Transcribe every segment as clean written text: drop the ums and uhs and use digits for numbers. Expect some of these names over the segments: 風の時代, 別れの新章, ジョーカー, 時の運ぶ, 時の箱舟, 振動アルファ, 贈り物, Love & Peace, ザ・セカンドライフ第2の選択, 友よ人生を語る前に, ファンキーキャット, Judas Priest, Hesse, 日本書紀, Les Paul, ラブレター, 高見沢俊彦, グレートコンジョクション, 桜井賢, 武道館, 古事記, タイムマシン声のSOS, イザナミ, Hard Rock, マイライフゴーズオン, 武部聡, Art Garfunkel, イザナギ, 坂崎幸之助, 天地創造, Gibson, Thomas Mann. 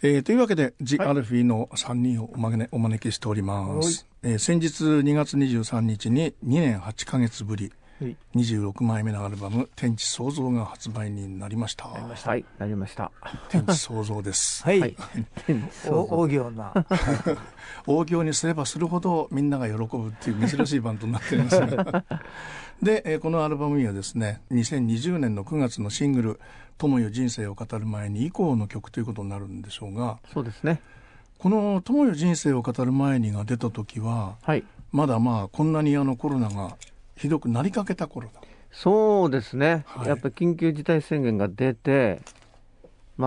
というわけで THE ALFEE の3人をお招きしております、先日2月23日に2年8ヶ月ぶり26枚目のアルバム天地創造が発売になりました。はい、なりました。天地創造ですはい大行な大行にすればするほどみんなが喜ぶっていう珍しいバンドになっていますで、このアルバムにはですね2020年の9月のシングル友よ人生を語る前に以降の曲ということになるんでしょうが、そうですね、この友よ人生を語る前にが出た時は、はい、まだこんなにコロナがひどくなりかけた頃だ。そうですね、はい、やっぱり緊急事態宣言が出て、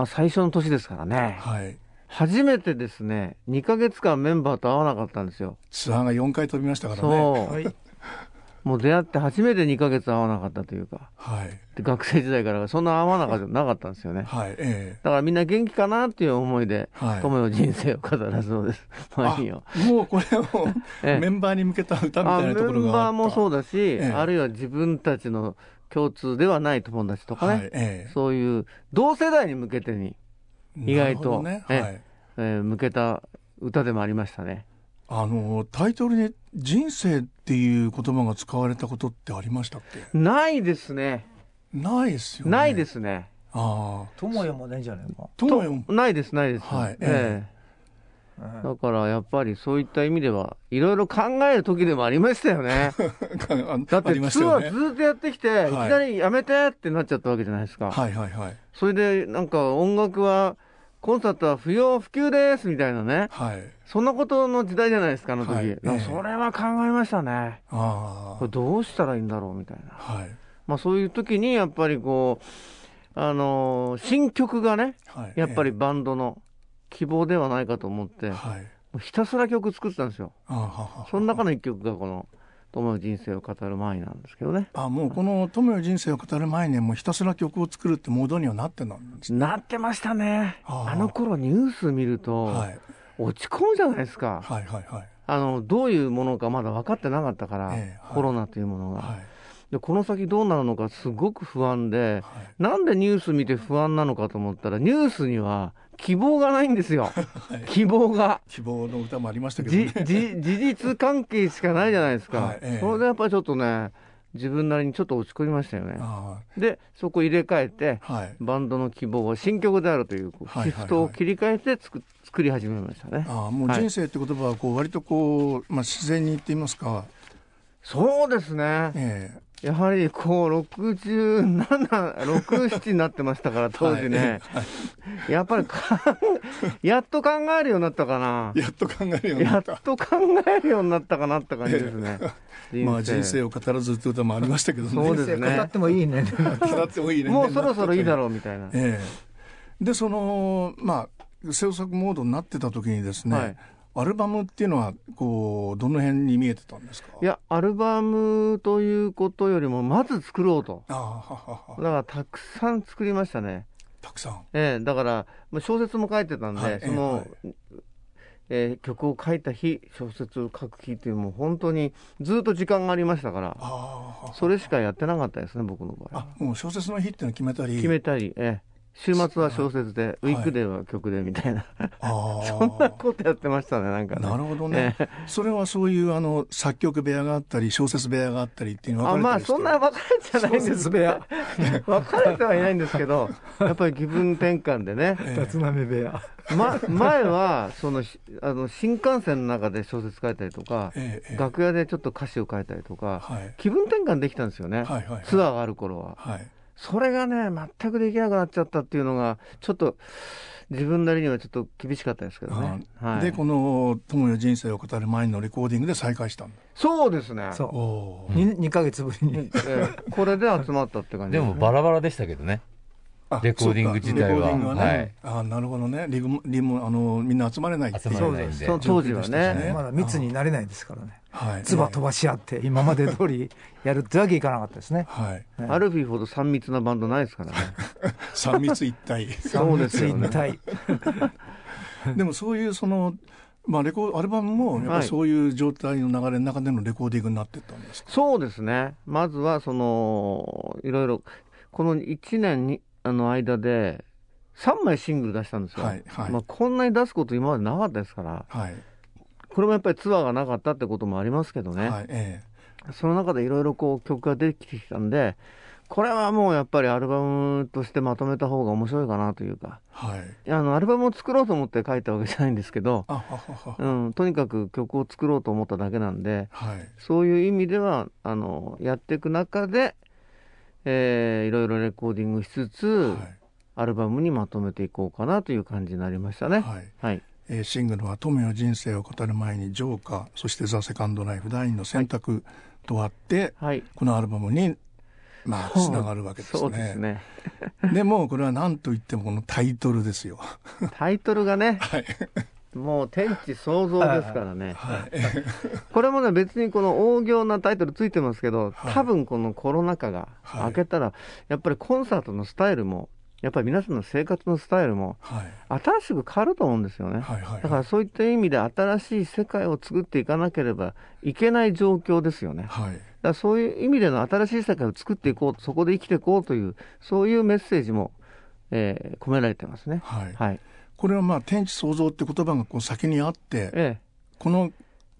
最初の年ですからね、はい、初めてですね2ヶ月間メンバーと会わなかったんですよ。ツアーが4回飛びましたからね。そう、はい、もう出会って初めて2ヶ月会わなかったというか、はい、で学生時代からそんな会わなかった、なかったんですよね、はい、だからみんな元気かなっていう思いで、はい、友よ人生を語らそうです。もうこれをメンバーに向けた歌みたいなところがあった。メンバーもそうだし、あるいは自分たちの共通ではない友達とかね、はい、そういう同世代に向けてに意外と、ね、はい、向けた歌でもありましたね。タイトルに人生っていう言葉が使われたことってありましたっけ？ないですね。ないですよね。ないですね。ああ、友よもないんじゃないか。友よもないです、ないです。はい。だからやっぱりそういった意味ではいろいろ考える時でもありましたよねだってツアーずっとやってきて、はい、いきなりやめてってなっちゃったわけじゃないですか。はいはいはい。それでなんか音楽はコンサートは不要不急ですみたいなね、はい、そんなことの時代じゃないですか、あの時、はい、それは考えましたね。あ、これどうしたらいいんだろうみたいな、はい、そういう時にやっぱりこう、新曲がね、はい、やっぱりバンドの希望ではないかと思って、はい、もうひたすら曲作ってたんですよ。あーはーはー。その中の一曲がこの友よ人生を語る前なんですけどね。あ、もうこの友よ人生を語る前にもうひたすら曲を作るってモードにはなってなんです、ね、なってましたね。あの頃ニュース見ると、はい、落ち込むじゃないですか、はいはいはい、どういうものかまだ分かってなかったから、はい、コロナというものが、はい、でこの先どうなるのかすごく不安で、はい、なんでニュース見て不安なのかと思ったらニュースには希望がないんですよ、はい、希望が、希望の歌もありましたけどね事実関係しかないじゃないですか、はい、それでやっぱりちょっとね自分なりにちょっと落ち込みましたよね。でそこ入れ替えて、はい、バンドの希望は新曲であるというシフトを切り替えて作り始めましたね。あ、もう人生って言葉はこう割とこう、自然に言っていますか。そうですね、やはりこう67になってましたから当時ね、はいはい、やっぱりやっと考えるようになったかな。やっと考えるようになった。やっと考えるようになったかなって感じですね人生を語らずって歌もありましたけどね。そうですね、語ってもいいね語ってもいいねもうそろそろいいだろうみたいな、でその制作モードになってた時にですね、はい、アルバムっていうのはこうどの辺に見えてたんですか。いや、アルバムということよりもまず作ろうと。あははは。だからたくさん作りましたね。たくさん。だから小説も書いてたんで、はい、その、曲を書いた日、小説を書く日っていうもう本当にずっと時間がありましたから、あ、それしかやってなかったですね僕の場合は。あ、もう小説の日っていうの決めたり。週末は小説で、ウィークデーは曲でみたいな、はい、そんなことやってましたね。なるほどね、それはそういう作曲部屋があったり小説部屋があったりっていうのは分かれてるんですけど、そんな分かれてないんですね分かれてはいないんですけどやっぱり気分転換でね立浪部屋前は新幹線の中で小説書いたりとか、楽屋でちょっと歌詞を書いたりとか、はい、気分転換できたんですよね、はいはいはい、ツアーがある頃は、はい、それがね全くできなくなっちゃったっていうのがちょっと自分なりにはちょっと厳しかったですけどね、はい、でこの友よ人生を語る前のレコーディングで再開したんだ。そうですね、そう、2ヶ月ぶりに、これで集まったって感じ でもバラバラでしたけどねレコーディング自体は、ね、はい、あ、なるほどね、みんな集まれないっていう、そうです、その当時は ねまだ密になれないですからね、唾飛ばし合って今まで通りやるってわけいかなかったですね、はい、アルフィーほど3密なバンドないですからね3密一体そうですよねでもそういうその、アルバムもやっぱりそういう状態の流れの中でのレコーディングになってったんですか。そうですね、まずはそのいろいろこの1年に間で3枚シングル出したんですよ、はいはい、まあ、こんなに出すこと今までなかったですから、はい、これもやっぱりツアーがなかったってこともありますけどね、はい、その中でいろいろこう曲が出てきたんで、これはもうやっぱりアルバムとしてまとめた方が面白いかなというか、はい、アルバムを作ろうと思って書いたわけじゃないんですけど、あはは、うん、とにかく曲を作ろうと思っただけなんで、はい、そういう意味ではやっていく中で、いろいろレコーディングしつつ、はい、アルバムにまとめていこうかなという感じになりましたね。はい、はい、シングルは「トメよ人生を語る前にジョーカー」、そして「ザ・セカンドライフ第2の選択」とあって、はい、このアルバムにまあつながるわけですね。そうですね。でもこれは何と言ってもこのタイトルですよ。タイトルがね、はい、もう天地創造ですからね、はい、これもね別にこの大行なタイトルついてますけど、はい、多分このコロナ禍が明けたら、はい、やっぱりコンサートのスタイルもやっぱり皆さんの生活のスタイルも新しく変わると思うんですよね、はいはいはいはい、だからそういった意味で新しい世界を作っていかなければいけない状況ですよね、はい、だからそういう意味での新しい世界を作っていこう、そこで生きていこうというそういうメッセージも、込められてますね、はいはい、これはまあ天地創造って言葉がこう先にあって、ええ、この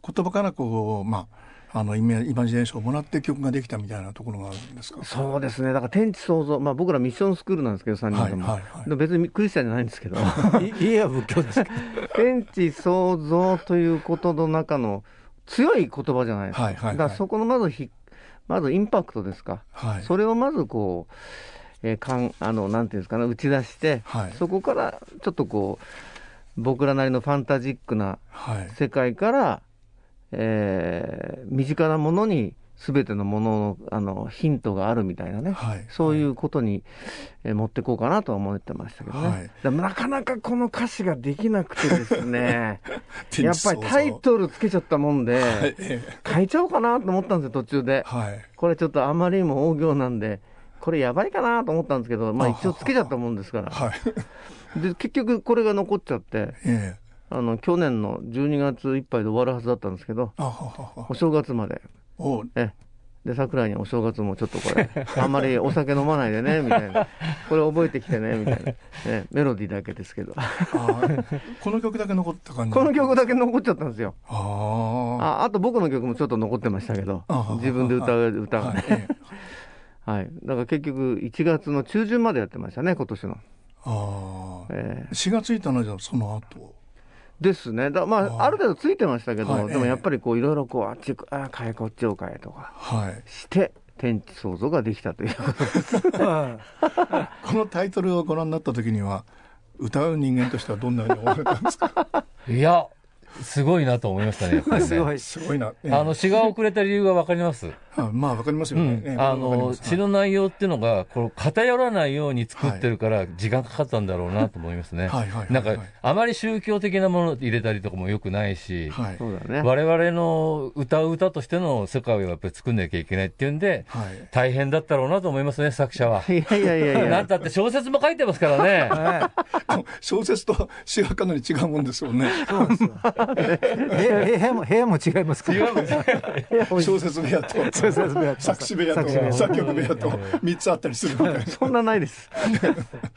言葉からこうまあイマジネーションをもらって曲ができたみたいなところがあるんですか。そうですね、だから天地創造、まあ、僕らミッションスクールなんですけど3人とも、はいはいはい、別にクリスチャンじゃないんですけどいや仏教ですけど天地創造ということの中の強い言葉じゃないですか、はいはいはい、だからそこのまずインパクトですか、はい、それをまずこう、なんていうんですかね、打ち出して、はい、そこからちょっとこう僕らなりのファンタジックな世界から、はい、身近なものに全てのものの、ヒントがあるみたいなね、はい、そういうことに、持っていこうかなとは思ってましたけどね、はい、だからなかなかこの歌詞ができなくてですねやっぱりタイトルつけちゃったもんで、はい、変えちゃおうかなと思ったんですよ途中で、はい、これちょっとあまりにも大行なんでこれやばいかなと思ったんですけど、まあ、一応つけちゃったもんですから、はい、で結局これが残っちゃって、去年の12月いっぱいで終わるはずだったんですけど、お正月までで桜井にお正月もちょっとこれあんまりお酒飲まないでねみたいな、これ覚えてきてねみたいな、メロディーだけですけどこの曲だけ残った感じ、この曲だけ残っちゃったんですよ。あと僕の曲もちょっと残ってましたけど、自分で歌う歌がね、はい、だから結局1月の中旬までやってましたね今年の。4月いたのじゃその後ですね、だまあ、ある程度ついてましたけど、はい、でもやっぱりこういろいろこうあっち変えこっちを変えとかして、はい、天地創造ができたということですこのタイトルをご覧になった時には歌う人間としてはどんなふうに思われたんですかいやすごいなと思いましたねやっぱりねすごいな、詩が遅れた理由が分かりますまあ分かりますよね、うん、詩の内容っていうのがこう偏らないように作ってるから時間かかったんだろうなと思いますね、はい、なんかあまり宗教的なもの入れたりとかもよくないし、はい、我々の歌う歌としての世界をやっぱり作んなきゃいけないっていうんで、はい、大変だったろうなと思いますね作者は。いやいやいやなんだって小説も書いてますからね、はい、小説と詩はかなり違うもんですよねそうですよ部屋も違いますから小説部屋と作詞部屋と作曲部屋と3つあったりするみたいなそんなないです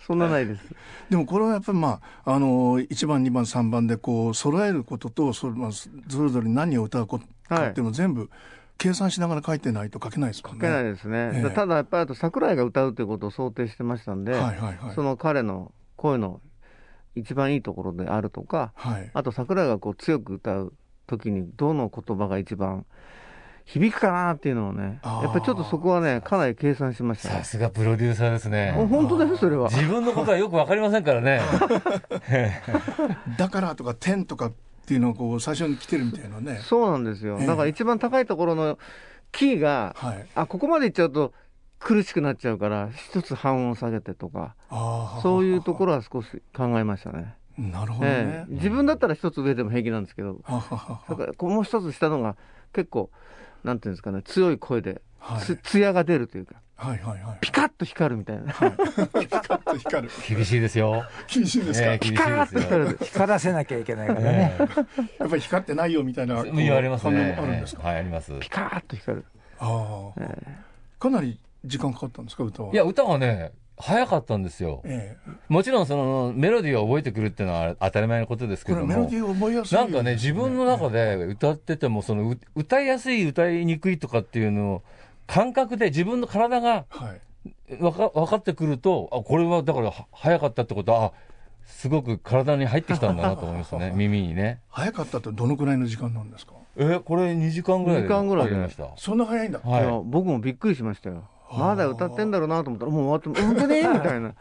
そんなないですでもこれはやっぱりまあ1番2番3番でこう揃えることとそれぞれ何を歌うことかっていうのを全部計算しながら書いてないと書けないですかね。書けないですね、ただやっぱりあと桜井が歌うということを想定してましたんで、はいはいはい、その彼の声の一番いいところであるとか、はい、あと桜井がこう強く歌う時にどの言葉が一番響くかなっていうのをね、やっぱりちょっとそこはねかなり計算しました、ね、さすがプロデューサーですね。本当です。それは自分のことはよく分かりませんからねだからとか天とかっていうのをこう最初に来てるみたいなね。そうなんですよ、だから一番高いところのキーが、はい、ここまでいっちゃうと苦しくなっちゃうから一つ半音下げてとか、そういうところは少し考えましたね。なるほどね、自分だったら一つ上でも平気なんですけど、だからもう一つ下のが結構なんていうんですかね、強い声で、はい、艶が出るというか、はいはいはい、ピカッと光るみたいな、はい、ピカッと光る厳しいですよ。厳しいですか、厳しいですよ。ピカッと光る光らせなきゃいけないからね、やっぱり光ってないよみたいな言われますね。あるんですか、はい、あります。ピカッと光る。かなり時間かかったんですか歌は。いや歌はね早かったんですよ、もちろんそのメロディーを覚えてくるっていうのは当たり前のことですけども、メロディー覚えやすい、なんかね自分の中で歌っててもその歌いやすい歌いにくいとかっていうのを感覚で自分の体が分かってくると、あこれはだから早かったってことはすごく体に入ってきたんだなと思いますね耳にね。早かったってどのくらいの時間なんですか？これ2時間ぐらいでありました。そんな早いんだ、はい、いや僕もびっくりしましたよ。まだ歌ってんだろうなと思ったらもう終わっても本当ねみたいな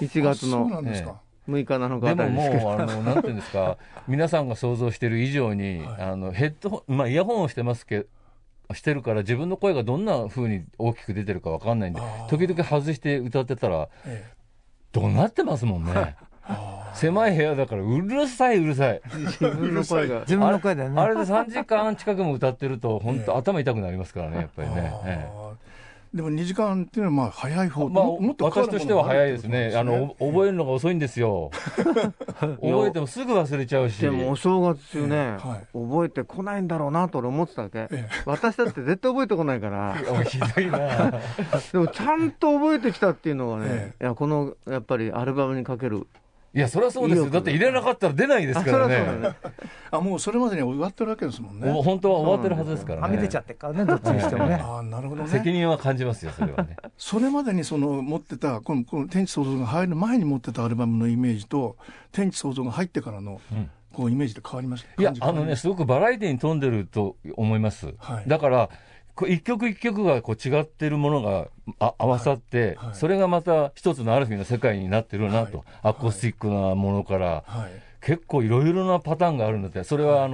1月の6日7日あたりですけど、でももうなんて言うんですか皆さんが想像してる以上に、はい、ヘッドホン、まあ、イヤホンをしてますけどしてるから自分の声がどんな風に大きく出てるか分かんないんで時々外して歌ってたら、どうなってますもんね狭い部屋だからうるさいうるさい自分の声が自分の声だよねあれで3時間近くも歌ってると本当頭痛くなりますからねやっぱりね、でも2時間っていうのはまあ早い方、まあ、もっと私としては早いですね。覚えるのが遅いんですよ覚えてもすぐ忘れちゃうし、でもお正月中ね、覚えてこないんだろうなと俺思ってたわけ、私だって絶対覚えてこないからひどいなでもちゃんと覚えてきたっていうのがね、いやこのやっぱりアルバムにかける、いやそりゃそうですよ、だって入れなかったら出ないですからねあもうそれまでに終わってるわけですもんね。本当は終わってるはずですからね。はみ出ちゃってからねどっちにしてもねあなるほどね、責任は感じますよそれはねそれまでにその持ってたこの天地創造が入る前に持ってたアルバムのイメージと天地創造が入ってからの、こうイメージで変わりました？いやねすごくバラエティに富んでると思います、だから一曲一曲がこう違ってるものが合わさって、それがまた一つのアルフィーの世界になってるなと、アコースティックなものから、結構いろいろなパターンがあるので、それは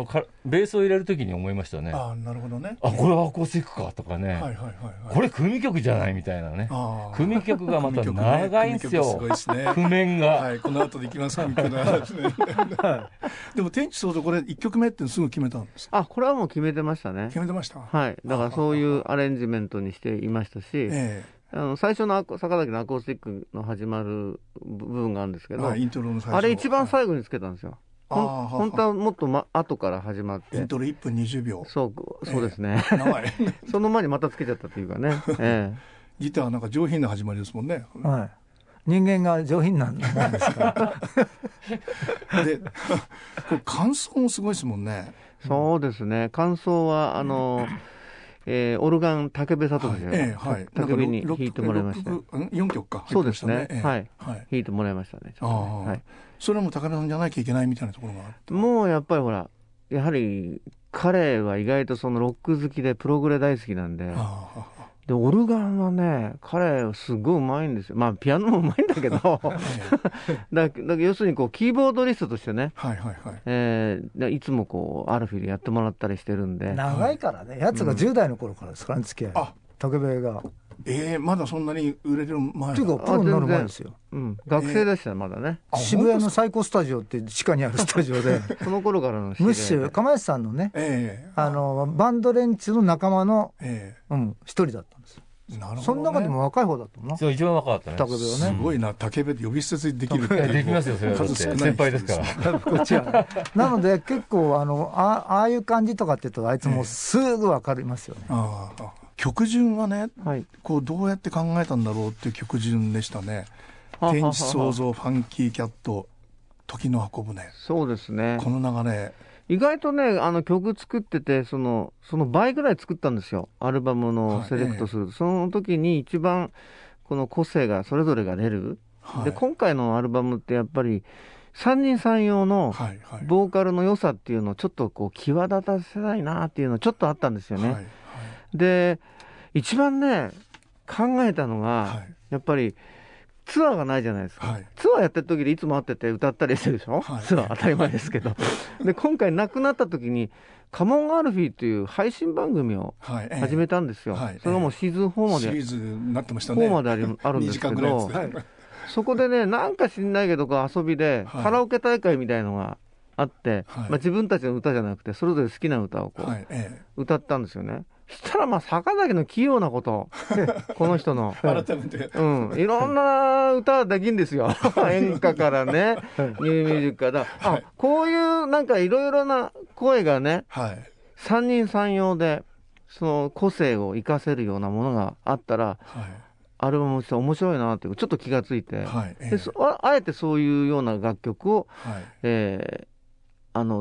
ベースを入れるときに思いましたね。あなるほどね。あこれはアコースティックかとかね、これ組曲じゃないみたいなね、組曲がまた長いんですよ譜面が、この後でいきますみたいな話ねでも天地創造これ1曲目ってすぐ決めたんですか？これはもう決めてましたね。決めてました、だからそういうアレンジメントにしていましたし、最初の坂崎のアコースティックの始まる部分があるんですけど、イントロの最初あれ一番最後につけたんですよ。本当はもっと、後から始まってイントロ1分20秒そうですね、その前にまたつけちゃったというかね、ギターなんか上品な始まりですもんね、人間が上品なんですからでこれ感想もすごいですもんね。そうですね、感想はオルガン武部聡武部に弾いてもらいました。4曲かそうですね、弾いてもらいましたね。それも武部さんじゃなきゃいけないみたいなところがあって、もうやっぱりほらやはり彼は意外とそのロック好きでプログレ大好きなんで、でオルガンはね彼すごいうまいんですよ。まあピアノもうまいんだけどだ要するにこうキーボードリストとしてね、いつもこうアルフィーでやってもらったりしてるんで、長いからね、やつが10代の頃からですからね付き合い、武部がまだそんなに売れる前というかプロになる前ですよ、学生でしたまだね。渋谷の最高スタジオって地下にあるスタジオでその頃からのむしろ釜石さんのね、バンド連中の仲間の一人だったんですよ。その中でも若い方だったもんな。一番若かったね武部はね。すごいな武部で呼び捨てできるってできますよそれは先輩ですからこっちはなので結構ああいう感じとかって言うとあいつもうすぐ分かりますよね。曲順はね、こうどうやって考えたんだろうっていう曲順でしたね。天地創造、ファンキーキャット、時の運ぶね。そうですね。この流れ。意外とね、曲作っててその倍ぐらい作ったんですよ。アルバムのセレクトする、その時に一番この個性がそれぞれが出る。で今回のアルバムってやっぱり三人三様のボーカルの良さっていうのをちょっとこう際立たせたいなっていうのちょっとあったんですよね。で一番ね考えたのが、やっぱりツアーがないじゃないですか、ツアーやってる時でいつも会ってて歌ったりしてるでしょ、ツアー当たり前ですけどで今回亡くなった時にカモンアルフィーという配信番組を始めたんですよ、それがもうシーズン4までシリーズになってましたね。4まであるんですけどそこでねなんか知んないけど遊びでカラオケ大会みたいのがあって、自分たちの歌じゃなくてそれぞれ好きな歌をこう、歌ったんですよね。したらまあ坂崎の器用なことこの人の改めて、いろんな歌できるんですよ演歌からねニューミュージックからこういうなんかいろいろな声がね、三人三様でその個性を生かせるようなものがあったら、アルバムをしたら面白いなっていうちょっと気がついて、はいであえてそういうような楽曲を、はい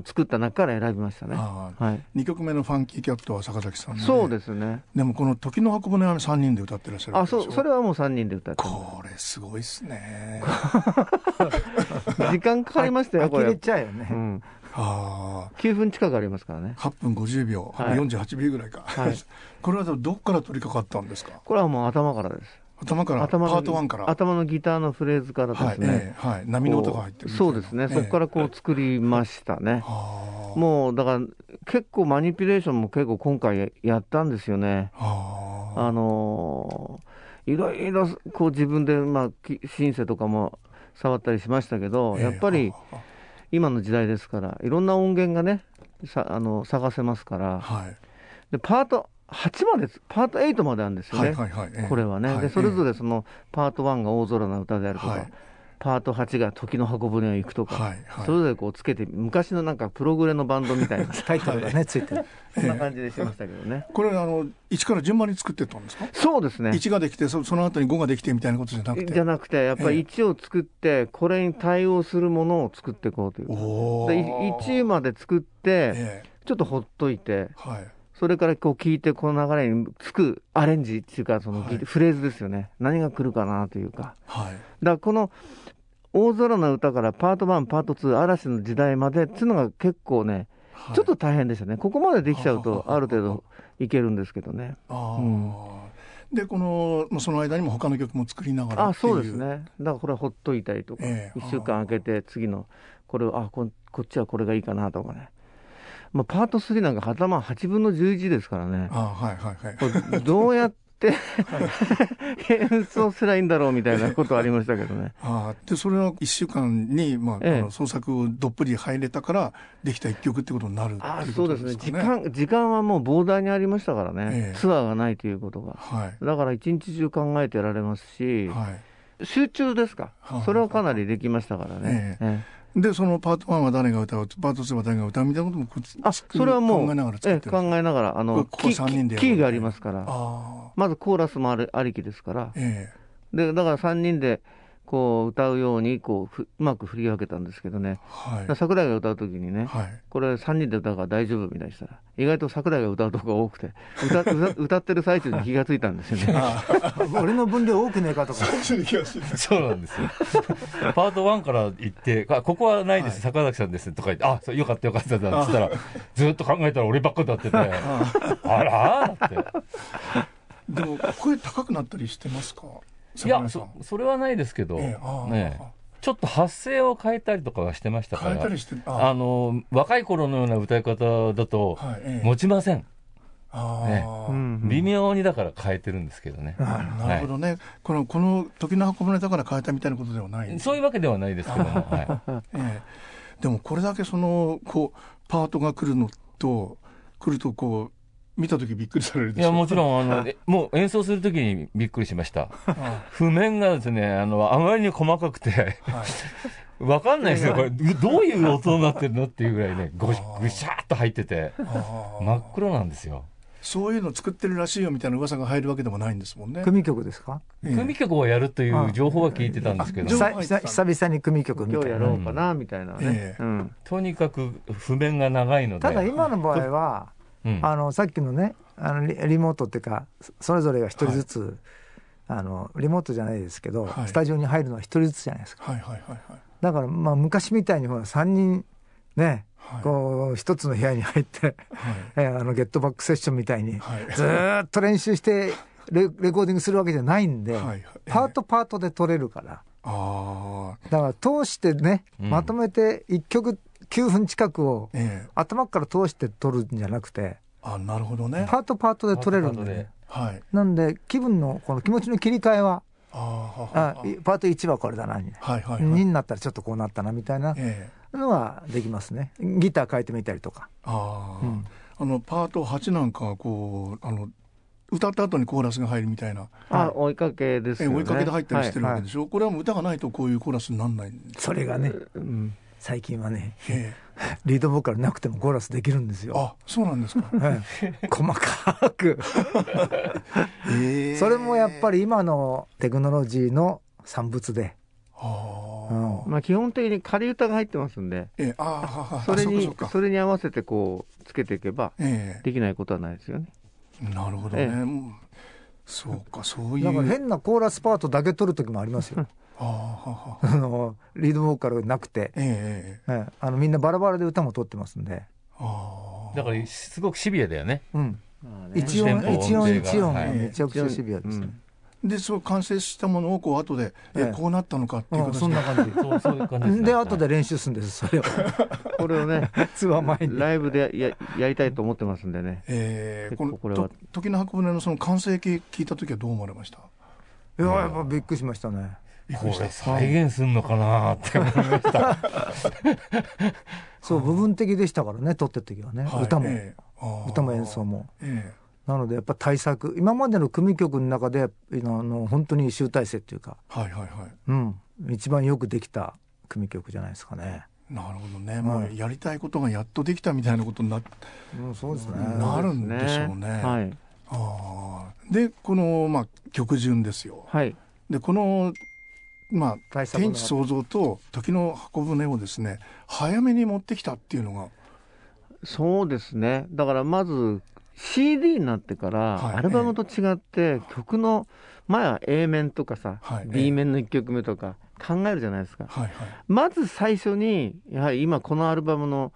作った中から選びましたね。はい、2曲目のファンキーキャットは坂崎さんで、ね、そうですね。でもこの時の箱舟は3人で歌ってらっしゃるんですよ。あ、そう、それはもう3人で歌ってる。これすごいっすね。時間かかりましたよこれ。呆れちゃうよね、うん、9分近くありますからね。8分50秒、はい、48秒ぐらいか、はい、これはどこから取り掛かったんですか？これはもう頭からです。頭からパート1から頭のギターのフレーズからですね、はいはい、波の音が入ってるみたいな。そうですね、そこからこう作りましたね。もうだから結構マニピュレーションも結構今回やったんですよね。いろいろこう自分で、まあ、シンセとかも触ったりしましたけど、やっぱり今の時代ですからいろんな音源がねさ探せますから、はい、でパート8までパート8まであるんですよね、はいはいはいこれはね、はい、でそれぞれそのパート1が大空の歌であるとか、はい、パート8が時の箱舟を行くとか、はいはい、それぞれこうつけて昔のなんかプログレのバンドみたいなタイトルがねついてるそんな感じでしてましたけどね。これ1から順番に作ってったんですか？そうですね、1ができて その後に5ができてみたいなことじゃなくてやっぱり1を作ってこれに対応するものを作っていこうというか、1まで作って、ちょっとほっといて、はいそれからこう聞いてこの流れにつくアレンジっていうかその、はい、フレーズですよね。何が来るかなというか、はい、だからこの大空の歌からパート1パート2嵐の時代までっていうのが結構ね、はい、ちょっと大変でしたね。ここまでできちゃうとある程度いけるんですけどね。あ、うん、でその間にも他の曲も作りながらっていう。そうですね、だからこれはほっといたりとか、1週間空けて次のこれをこっちはこれがいいかなとかね。まあ、パート3なんか頭8分の11ですからね。ああ、はいはいはい、どうやって演奏すりゃいいんだろうみたいなことはありましたけどね。あでそれは1週間に、まあ創作をどっぷり入れたからできた1曲ってことになる。あそうですね、時間はもう膨大にありましたからね、ツアーがないということが、はい、だから一日中考えてられますし、はい、集中ですか、はい、それはかなりできましたからね、でそのパート1は誰が歌うパート2は誰が歌うみたいなこともそれはもう考えながら作ってる。考えながらキーがありますから、まずコーラスもありきですから、でだから3人でこう歌うようにうまく振り分けたんですけどね、はい、桜井が歌うときにね、はい、これ3人で歌うから大丈夫みたいにしたら意外と桜井が歌うとこが多くて 歌ってる最中に気がついたんですよね。俺の分量多くねえかとかそうなんですよ。パート1から行ってここはないです、はい、坂崎さんですとか言ってあよかったよかったって言ったらずっと考えたら俺ばっか歌っててあらってでも声高くなったりしてますか？いや それはないですけど、ちょっと発声を変えたりとかはしてましたから。変えたりして若い頃のような歌い方だと、はい持ちません。微妙にだから変えてるんですけどね。なるほどね、はい、この時の箱舟だから変えたみたいなことではない、そういうわけではないですけども、はいでもこれだけパートが来るとこう見たときびっくりされるでしょう。いやもちろんもう演奏するときにびっくりしました。譜面がですねあまりに細かくて、はい、わかんないですよこれどういう音になってるのっていうぐらいねぐしゃっと入ってて真っ黒なんですよ。そういうの作ってるらしいよみたいな噂が入るわけでもないんですもんね。組曲ですか？組曲をやるという情報は聞いてたんですけど、久々に組曲みたいな今日やろうかなみたいなね、とにかく譜面が長いので。ただ今の場合はさっきのねリモートっていうかそれぞれが一人ずつ、はい、リモートじゃないですけど、はい、スタジオに入るのは一人ずつじゃないですか、はいはいはいはい、だからまあ昔みたいに3人ね、はい、こう一つの部屋に入って、はいゲットバックセッションみたいに、はい、ずっと練習して レコーディングするわけじゃないんで、はいはい、パートで撮れるから、だから通してねまとめて1曲9分近くを頭から通して撮るんじゃなくて、なるほどね、パートで撮れるんで、はい、なんでこの気持ちの切り替えはパート1はこれだな、はいはいはい、2になったらちょっとこうなったなみたいなのはできますね。ギター変えてみたりとか、パート8なんかは歌った後にコーラスが入るみたいな、追いかけですよね、追いかけで入ったりしてるわけでしょ、はいはい、これはもう歌がないとこういうコーラスにならないんです。それがね、最近はね、リードボーカルなくてもコーラスできるんですよ。あ、そうなんですか。細かく、それもやっぱり今のテクノロジーの産物で、まあ、基本的に仮歌が入ってますんで、それに合わせてこうつけていけば、できないことはないですよね。なるほどね、そうか、そういうなんか変なコーラスパートだけ取る時もありますよ。リードボーカルなくて、みんなバラバラで歌も取ってますんで、だからすごくシビアだよね、一音一音一音めちゃくちゃシビアですね。でそう完成したものをこう後で、こうなったのかっていうこと、そんな感じで後で練習するんです。それをこれをねツアー前にライブで やりたいと思ってますんでね、これは時の箱舟のその完成形聞いた時はどう思われました？いや、やっぱびっくりしましたね。これ再現すんのかなって思いましたそう、部分的でしたからね、撮ってる時はね、歌も演奏も、なのでやっぱ対策、今までの組曲の中で本当に集大成というか、一番よくできた組曲じゃないですかね。なるほどね、もうやりたいことがやっとできたみたいなことになるんでしょうね。でこの、まあ、曲順ですよ、でこのまあ、天地創造と時の箱舟をですね早めに持ってきたっていうのが、そうですね、だからまず CD になってからアルバムと違って曲の前は A 面とかさ、B 面の1曲目とか考えるじゃないですか、まず最初にやはり今このアルバムの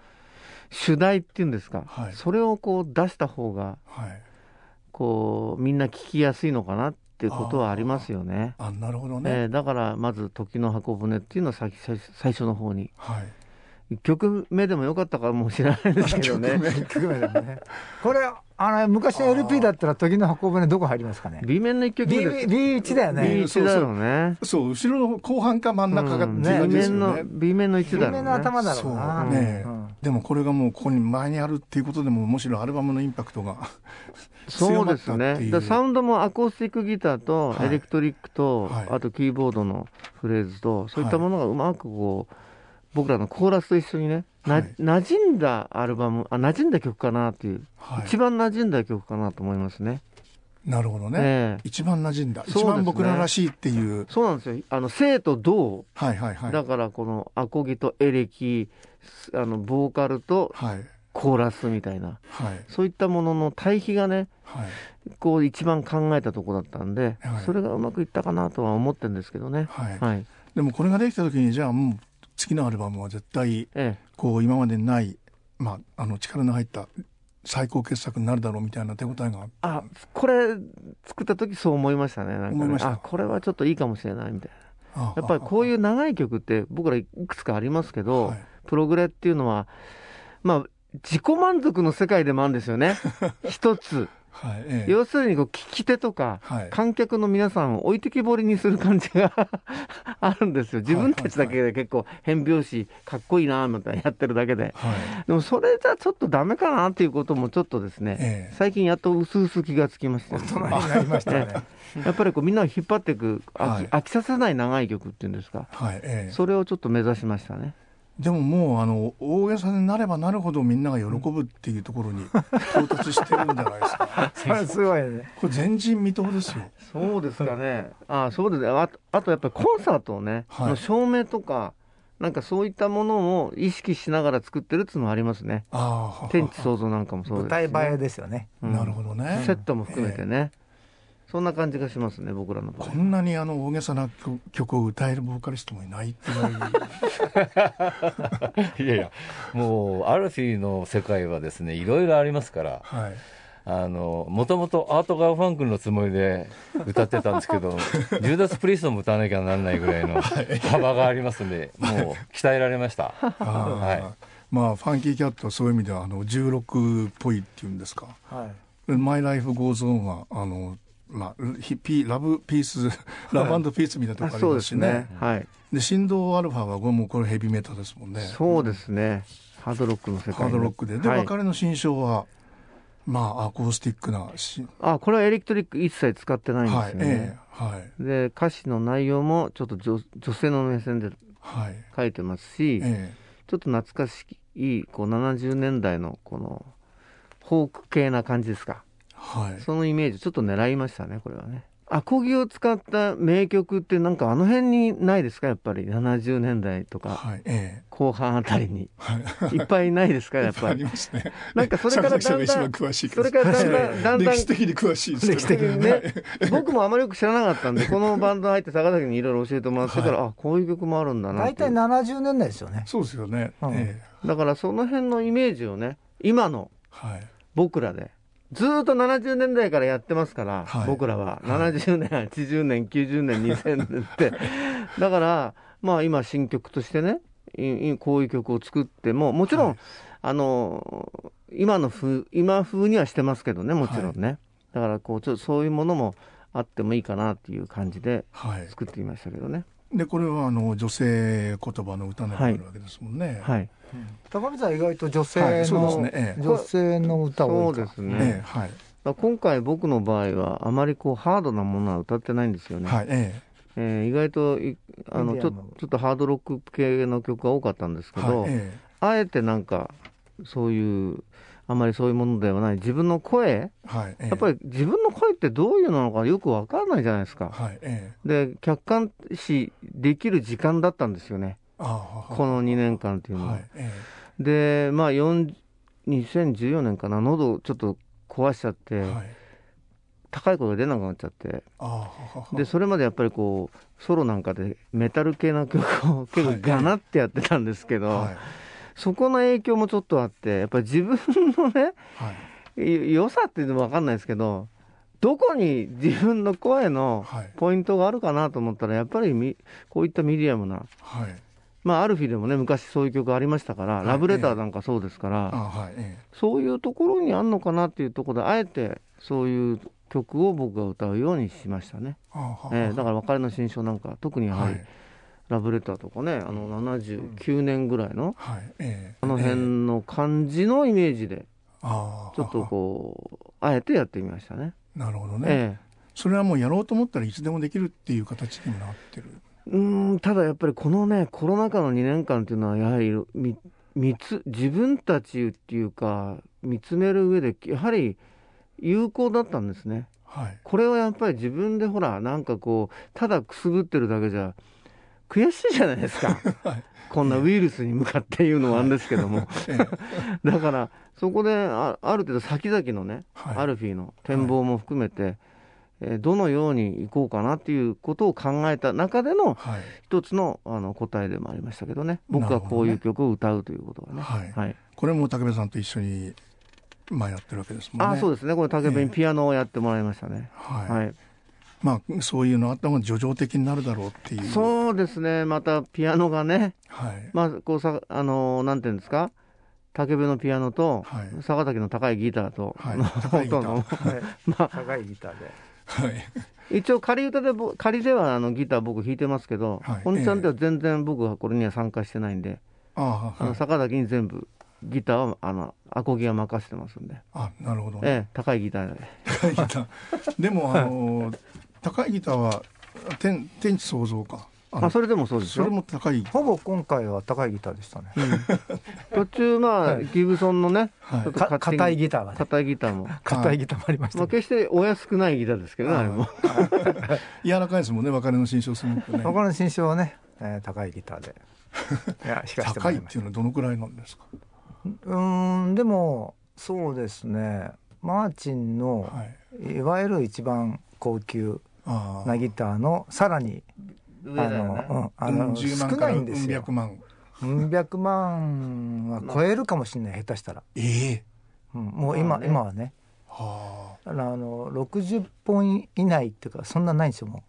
主題っていうんですか、それをこう出した方が、こうみんな聴きやすいのかなってっていうことはありますよね。あ、なるほどね、だからまず時の箱舟っていうのを最初の方に、1曲目でもよかったからもう知らないですけどねこれ昔の LP だったら時の箱舟どこ入りますかね？ B 面の1曲目です。 B1 だよね。 B1 だろうね。そう、後ろの後半か真ん中がっていう感じですよね。 B 面の1だろうね。 B 面の頭だろうな。でもこれがもうここに前にあるっていうことでもむしろアルバムのインパクトがそうですね。だサウンドもアコースティックギターとエレクトリックと、あとキーボードのフレーズと、そういったものがうまくこう、僕らのコーラスと一緒にね、馴染んだアルバム、馴染んだ曲かなっていう、一番馴染んだ曲かなと思いますね。なるほどね、一番馴染んだ、一番僕ららしいっていう。そうなんですよ、生と動、だからこのアコギとエレキ、ボーカルとコーラスみたいな、そういったものの対比がね、こう一番考えたとこだったんで、それがうまくいったかなとは思ってるんですけどね。でもこれができた時に、じゃあもう次のアルバムは絶対こう今までにない、力の入った最高傑作になるだろうみたいな手応えがあ、これ作った時そう思いましたね。これはちょっといいかもしれないみたいな。やっぱりこういう長い曲って僕らいくつかありますけど、プログレっていうのはまあ自己満足の世界でもあるんですよね一つ、要するにこう聞き手とか観客の皆さんを置いてきぼりにする感じがあるんですよ。自分たちだけで結構変拍子かっこいいなみたいなやってるだけで、でもそれじゃちょっとダメかなっていうこともちょっとですね、最近やっとうすうす気がつきました、大人になりましたねやっぱりこうみんなを引っ張っていく、飽きさせない長い曲っていうんですか、それをちょっと目指しましたね。でももう大げさになればなるほどみんなが喜ぶっていうところに到達してるんじゃないですかそれすごいね。これ前人未到ですよ。そうですかね。そうです。あとやっぱりコンサートをね、照明とかなんかそういったものを意識しながら作ってるっていうのもありますね。天地創造なんかもそうです、ね、舞台映えですよね、なるほどね。セットも含めてね、そんな感じがしますね、僕らの場合。こんなに大げさな曲を歌えるボーカリストもいないっていういやいや、もうアルフィーの世界はですね、いろいろありますから、もともとアート・ガーファンクルのつもりで歌ってたんですけどジューダス・プリーストも歌わなきゃならないぐらいの幅がありますんでもう鍛えられましたファンキー・キャットはそういう意味では16っぽいっていうんですか、マイ・ライフ・ゴーズ・オンはラブピース、ラブ&ピースみたいなところありますしね。で振動アルファはもうこれヘビメタですもんね。そうですね、ハードロックの世界、ハードロックで、別れの新章はアコースティックなし、これはエレクトリック一切使ってないんですよね。で歌詞の内容もちょっと女性の目線で書いてますし、ちょっと懐かしいこう70年代のこのフォーク系な感じですか、はい、そのイメージちょっと狙いましたねこれはね。アコギを使った名曲ってなんかあの辺にないですか、やっぱり70年代とか、はい、後半あたりに、はい、いっぱいないですかやっぱり。ありますね。なんかそれからだんだん歴史的に詳しいですから、歴史的にね、はい、僕もあまりよく知らなかったんでこのバンド入って坂崎にいろいろ教えてもらってから、はい、あこういう曲もあるんだなって。大体70年代ですよね。そうですよね、うん、だからその辺のイメージをね今の僕らで、はい、ずーっと70年代からやってますから、はい、僕らは70年、はい、80年90年2000年ってだからまあ今新曲としてねこういう曲を作ってももちろん、はい、今風にはしてますけどねもちろんね、はい、だからこうちょっとそういうものもあってもいいかなっていう感じで作ってみましたけどね、はい、でこれは女性言葉の歌になるわけですもんね、はいはい、高見さん意外と女性の歌を多いか。そうですね、はい、今回僕の場合はあまりこうハードなものは歌ってないんですよね、はい、意外とちょっとハードロック系の曲が多かったんですけど、はい、あえてなんかそういうあまりそういうものではない自分の声、はい、やっぱり自分の声ってどういうのなのかよく分からないじゃないですか、はい、で客観視できる時間だったんですよねこの2年間っていうのは、はい、でまあ2014年かな喉ちょっと壊しちゃって、はい、高い声が出なくなっちゃってでそれまでやっぱりこうソロなんかでメタル系な曲を結構ガナってやってたんですけど、はいはい、そこの影響もちょっとあってやっぱり自分のね、はい、良さっていうのも分かんないですけどどこに自分の声のポイントがあるかなと思ったらやっぱりこういったミディアムな、はい、まあ、アルフィーでもね昔そういう曲ありましたから、はい、ラブレターなんかそうですから、はいそういうところにあんのかなっていうところであえてそういう曲を僕が歌うようにしましたね、だから別れの心象なんか特にやはり、はい、ラブレターとかね79年ぐらいの、はいあの辺の感じのイメージで、ちょっとこうあえてやってみましたね。なるほどね、それはもうやろうと思ったらいつでもできるっていう形にもなってる。ただやっぱりこのねコロナ禍の2年間っていうのはやはり自分たちっていうか見つめる上でやはり有効だったんですね、はい、これはやっぱり自分でほらなんかこうただくすぶってるだけじゃ悔しいじゃないですか、はい、こんなウイルスに向かって言うのはあるんですけどもだからそこである程度先々のね、はい、アルフィーの展望も含めて、はい、どのようにいこうかなっていうことを考えた中での一つの、はい、答えでもありましたけどね僕がこういう曲を歌うということはね、はいはい、これも武部さんと一緒に、まあ、やってるわけですもんね。あそうですねこれ武部にピアノをやってもらいましたね、はいはい、まあそういうのあった方が叙情的になるだろうっていう。そうですねまたピアノがね、はい、まあこうさなんていうんですか竹部のピアノと、はい、坂崎の高いギターと、はい、高いギターではい、一応仮ではギター僕弾いてますけど、はい、本ちゃんでは全然僕はこれには参加してないんで、坂崎に全部ギターはアコギは任せてますんで。あなるほど、ね高いギターで高いギターでも高いギターは天地創造かそれでもそうですよ。それも高いほぼ今回は高いギターでしたね、うん、途中まあ、はい、ギブソンのね硬いギターがね硬いギターもありました、ねまあ、決してお安くないギターですけどねあれも柔らかいですもんね別れの心象するとね別れの心象はね、高いギターで弾かせてもらいました。高いっていうのはどのくらいなんですか。でもそうですねマーチンの、はい、いわゆる一番高級なギターのさらに少ないんですよ。100万は超えるかもしれない下手したら、もう今はね60本以内っていうかそんなないんですよ。も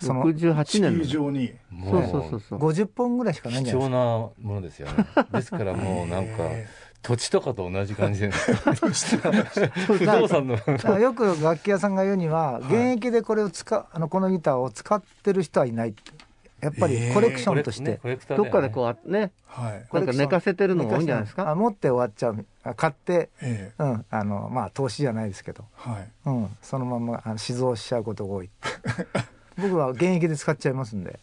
うその68年地球上にそう50本ぐらいしかないんじゃないですか。貴重なものですよねですからもうなんか土地とかと同じ感じでよく楽器屋さんが言うには、はい、現役でこれをこのギターを使ってる人はいない。やっぱりコレクションとして、どっかでこうね、はい、なんか寝かせてるのが多いんじゃないですか。持って終わっちゃう買って、まあ投資じゃないですけど、はいそのまま死蔵しちゃうことが多い僕は現役で使っちゃいますんで。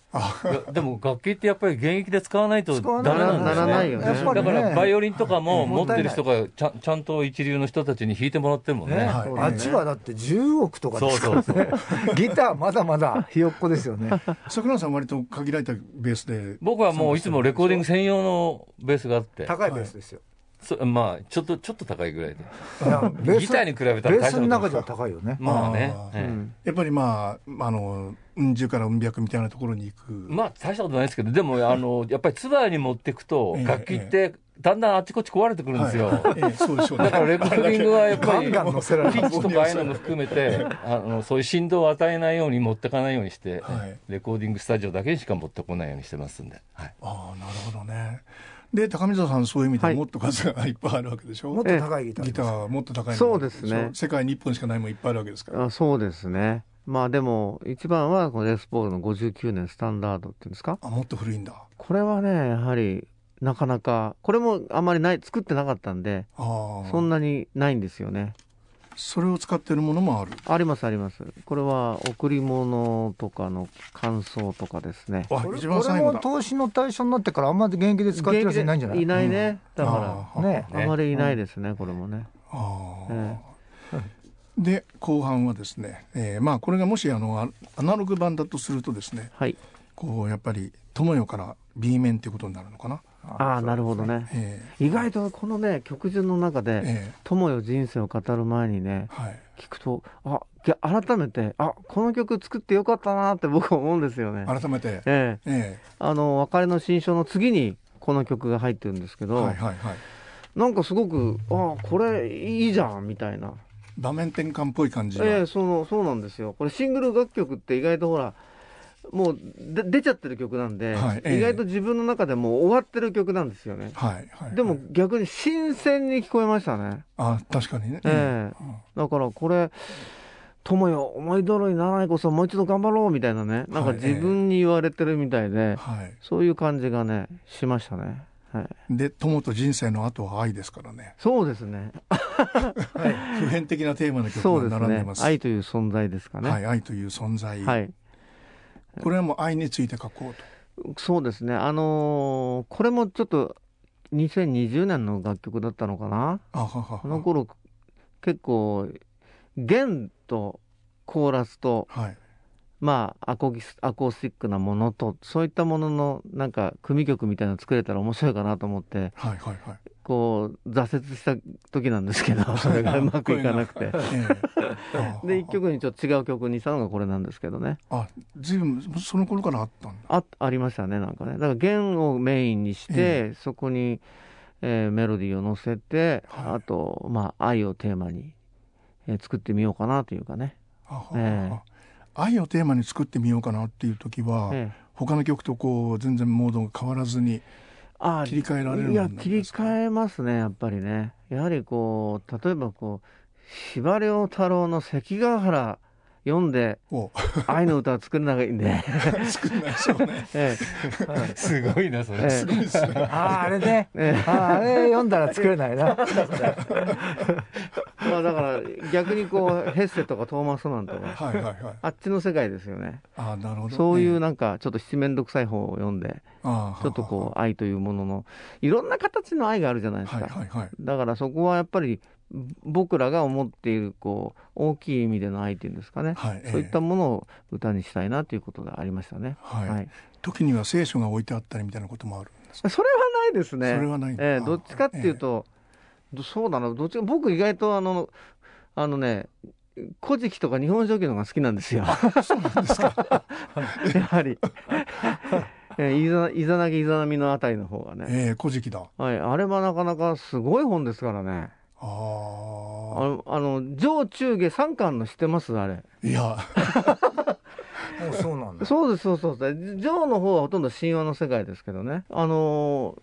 でも楽器ってやっぱり現役で使わないとダメなんですね。ないよね。だからバイオリンとかも持ってる人がちゃんと一流の人たちに弾いてもらってるもんね。あっちはだって10億とかですからね。そうギターまだまだひよっこですよね。櫻井さん割と限られたベースで。僕はもういつもレコーディング専用のベースがあって。高いベースですよ、はい。まあちょっと高いぐらいで、ギターに比べたらベースの中じゃ高いよね。まあね、やっぱりまあうん十からうん百みたいなところに行く。まあ大したことないですけど、でもやっぱりツアーに持っていくと楽器ってだんだんあっちこっち壊れてくるんですよ。そうでしょうね。だからレコーディングはやっぱりピッチとかああいうのも含めてそういう振動を与えないように持ってかないようにして、レコーディングスタジオだけにしか持ってこないようにしてますんで。ああなるほどね。で高見沢さんそういう意味でもっと数がいっぱいあるわけでしょ。もっと高いギター、もっと高い。そうですね。世界に1本しかないもんいっぱいあるわけですから。そうですね。まあでも一番はこのレスポールの59年スタンダードっていうんですか。もっと古いんだ。これはねやはりなかなかこれもあまりない作ってなかったんで、そんなにないんですよね。それを使ってるものもある。ありますあります。これは贈り物とかの感想とかですね。一番最後だ。これも投資の対象になってからあんまり現役で使ってる人いないんじゃない？いないね。だからね、あまりいないですね、これもね。で後半はですね、まあこれがもしアナログ版だとするとですね、こうやっぱり友よから B 面ということになるのかな。なるほどね。意外とこのね曲順の中で友よ人生を語る前にね、聞くと改めてこの曲作ってよかったなって僕は思うんですよね。改めて別れの心象の次にこの曲が入ってるんですけど、なんかすごくこれいいじゃんみたいな場面転換っぽい感じ。そうなんですよ。これシングル楽曲って意外とほらもう出ちゃってる曲なんで、意外と自分の中でもう終わってる曲なんですよね。でも逆に新鮮に聞こえましたね。確かにね。だからこれ友よ思い通りにならないこそもう一度頑張ろうみたいなね、なんか自分に言われてるみたいで、そういう感じがねしましたね。で友と人生の後は愛ですからね。そうですね。普遍的なテーマの曲が並んでます。愛という存在ですかね。愛という存在。これはもう愛について書こうと。そうですね。これもちょっと2020年の楽曲だったのかな。この頃結構弦とコーラスと、まあアコースティックなものとそういったもののなんか組曲みたいなの作れたら面白いかなと思って、こう挫折した時なんですけど、それがうまくいかなくてで1曲にちょっと違う曲にしたのがこれなんですけどね。随分その頃からあったんだ。ありましたね。なんかね、だから弦をメインにして、そこに、メロディーを乗せて、あとまあ愛をテーマに、作ってみようかなというかね。愛をテーマに作ってみようかなっていう時は、他の曲とこう全然モードが変わらずに切り替えられるんですか？いや切り替えますね、やっぱりね。やはりこう例えばこう司馬太郎の関ヶ原読んで愛の歌は作んなきゃいいんで作んないでしょうね。すごいなそれ。すごいですね。あれね、あれ読んだら作れないな。まあだから逆にこうヘッセとかトーマスマンとかあっちの世界ですよね。なるほど。そういうなんかちょっと七面倒くさい方を読んで、ちょっとこう愛というもののいろんな形の愛があるじゃないですか。だからそこはやっぱり僕らが思っているこう大きい意味での愛というんですかね、そういったものを歌にしたいなということがありましたね。時には聖書が置いてあったりみたいなこともあるんですか？それはないですね。それはない。どっちかっていうと、そうだな、どっちか。僕意外とね古事記とか日本書紀の方が好きなんですよ。そうなんですか。やはりイザナギイザナミのあたりの方がね、古事記だ。あれはなかなかすごい本ですからね。上中下3巻の知ってます？あれ。いやもうそうなんだ。そうです、そうです。上の方はほとんど神話の世界ですけどね。昔、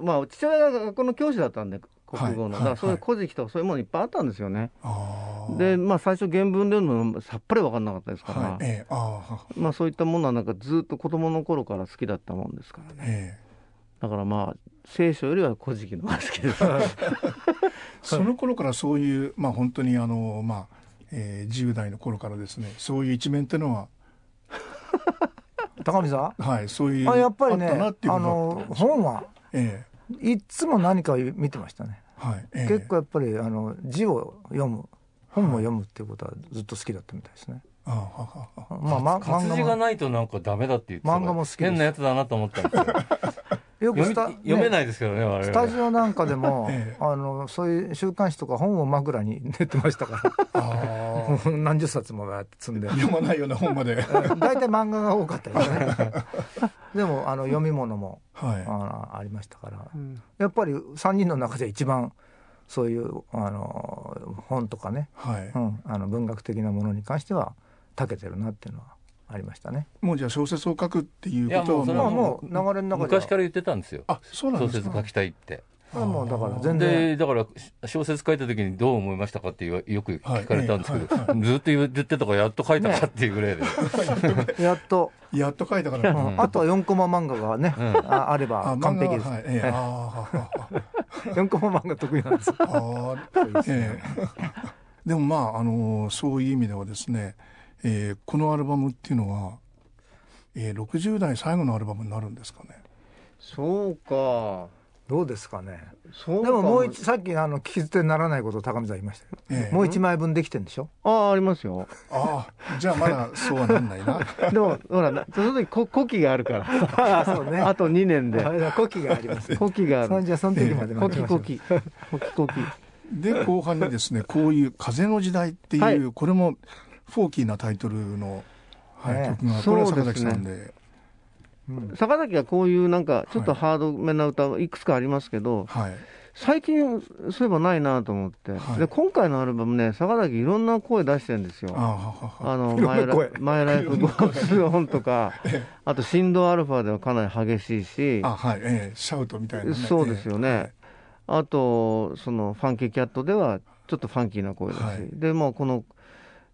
まあ、父親が学校の教師だったんで国語の、だからそういう古事記とかそういうものいっぱいあったんですよね。でまあ最初原文で読むのさっぱり分かんなかったですから、まあそういったものはなんかずっと子供の頃から好きだったもんですからね。だからまあ聖書よりは古事記の方が好きです。その頃からそういう、まあ、本当に10代の頃からですね、そういう一面っていうのは高見さん、はい、そういうあやっぱりね本は、いつも何か見てましたね、はい結構やっぱり字を読む本も読むっていうことはずっと好きだったみたいですね。ああああまあ、活字がないとなんかダメだって言って漫画も好き変なやつだなと思ったんですけどよく読めないですけどね我々スタジオなんかでも、そういう週刊誌とか本を枕に寝てましたからあ何十冊も積んで読まないような本まで大体漫画が多かったですねでも読み物も、はい、ありましたから、うん、やっぱり3人の中で一番そういう本とかね、はいうん、文学的なものに関しては長けてるなっていうのはありましたね。もうじゃあ小説を書くっていうことはもう流れの中で昔から言ってたんですよ。あ、そうなんですか。小説書きたいって。もうだから全然でだから小説書いた時にどう思いましたかってよく聞かれたんですけど、はいね、ずっと言ってたからやっと書いたかっていうぐらいで、ね、やっと書いたから、うん、あとは4コマ漫画がね、うん、あれば完璧です、はい4コマ漫画得意なんですあそうですね、でもまあそういう意味ではですねこのアルバムっていうのは、60代最後のアルバムになるんですかね。そうかどうですかね。そうかでももうさっき聞き捨てにならないことを高見さん言いましたけど、もう1枚分できてるんでしょ。ありますよ。じゃあまだそうはなんないなでもほらその時古希があるからそう、ね、あと2年で古希があります古希があるじゃあその時まで待ちましょう。古希で後半にですねこういう風の時代っていう、はい、これもフォーキーなタイトルの、はい、曲がこれは坂崎さんで、うん、坂崎はこういうなんかちょっとハードめな歌いくつかありますけど、はい、最近そういえばないなと思って、はい、で今回のアルバムね坂崎いろんな声出してるんですよ。マイライフゴースオンとかあと振動アルファではかなり激しいしはいシャウトみたいな、ね、そうですよね、あとそのファンキーキャットではちょっとファンキーな声だし、はい、でもうこの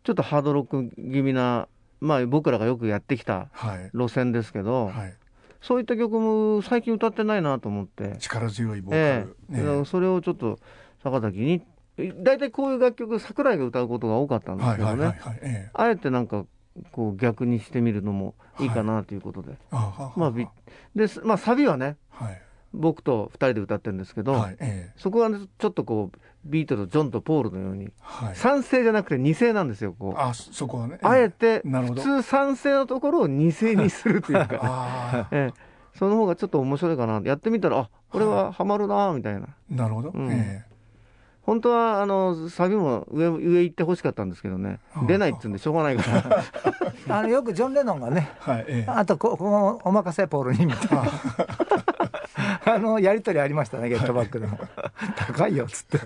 ちょっとハードロック気味な、まあ、僕らがよくやってきた路線ですけど、はいはい、そういった曲も最近歌ってないなと思って力強いボーカル、それをちょっと坂崎に大体こういう楽曲桜井が歌うことが多かったんですけどね、あえてなんかこう逆にしてみるのもいいかなということで、サビはね、はい、僕と2人で歌ってるんですけど、はいそこは、ね、ちょっとこうビートルジョンとポールのように、はい、3声じゃなくて2声なんですよ。こうそこはね、あえて普通3声のところを2声にするというかその方がちょっと面白いかな。やってみたらこれはハマるなみたいな、なるほど、うん本当はサビも上行ってほしかったんですけどね、出ないっつうんでしょうがないからよくジョン・レノンがね、はいあとこお任せポールにみたいなやり取りありましたねゲットバックでも、はい、高いよっつって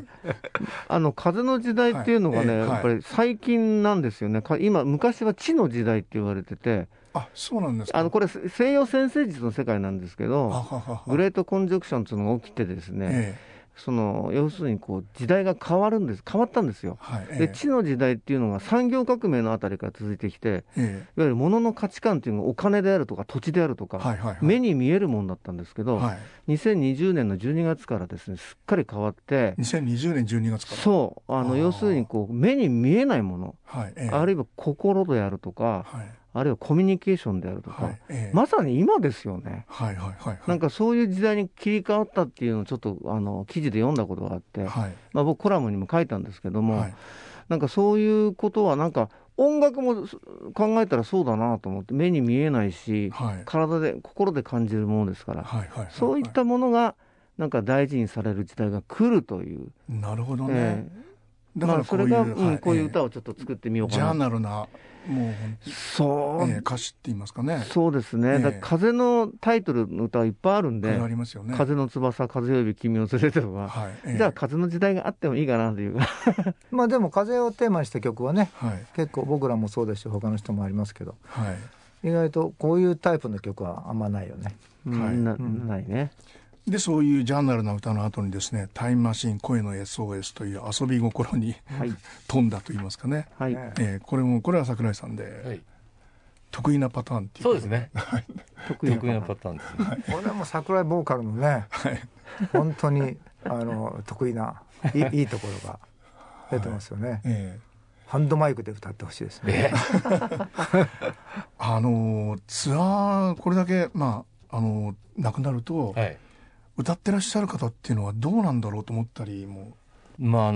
風の時代っていうのがね、はいやっぱり最近なんですよね。今昔は地の時代って言われてて、そうなんですか。これ西洋先生術の世界なんですけどグレートコンジョクションっていうのが起きてですね、その要するにこう時代が変わったんですよ、はいで地の時代っていうのが産業革命のあたりから続いてきて、いわゆる物の価値観っていうのがお金であるとか土地であるとか、目に見えるもんだったんですけど、2020年の12月からですねすっかり変わって、2020年12月からそう要するにこう目に見えないもの、あるいは心であるとか、あるいはコミュニケーションであるとか、まさに今ですよね。なんかそういう時代に切り替わったっていうのをちょっと記事で読んだことがあって、まあ、僕コラムにも書いたんですけども、なんかそういうことはなんか音楽も考えたらそうだなと思って、目に見えないし、体で心で感じるものですから、そういったものがなんか大事にされる時代が来るという。なるほどね、だからそれがこういう歌をちょっと作ってみようかな。ジャーナルなもうそう、歌詞って言いますかね。そうですね、だ風のタイトルの歌はいっぱいあるんで、ありますよね、風の翼、風よび君を連れてとか、じゃあ風の時代があってもいいかなというまあでも風をテーマにした曲はね、結構僕らもそうですし他の人もありますけど、意外とこういうタイプの曲はあんまないよね。ないね。でそういうジャーナルな歌の後にですねタイムマシン声の SOS という遊び心に、飛んだと言いますかね、これは桜井さんで、得意なパターンっていうそうですね得意なパターンですね、これはもう桜井ボーカルのね、本当に得意ないいところが出てますよね。ハンドマイクで歌ってほしいですね。ツアーこれだけ、まあ、なくなると、はい、歌ってらっしゃる方っていうのはどうなんだろうと思ったりも。まあ、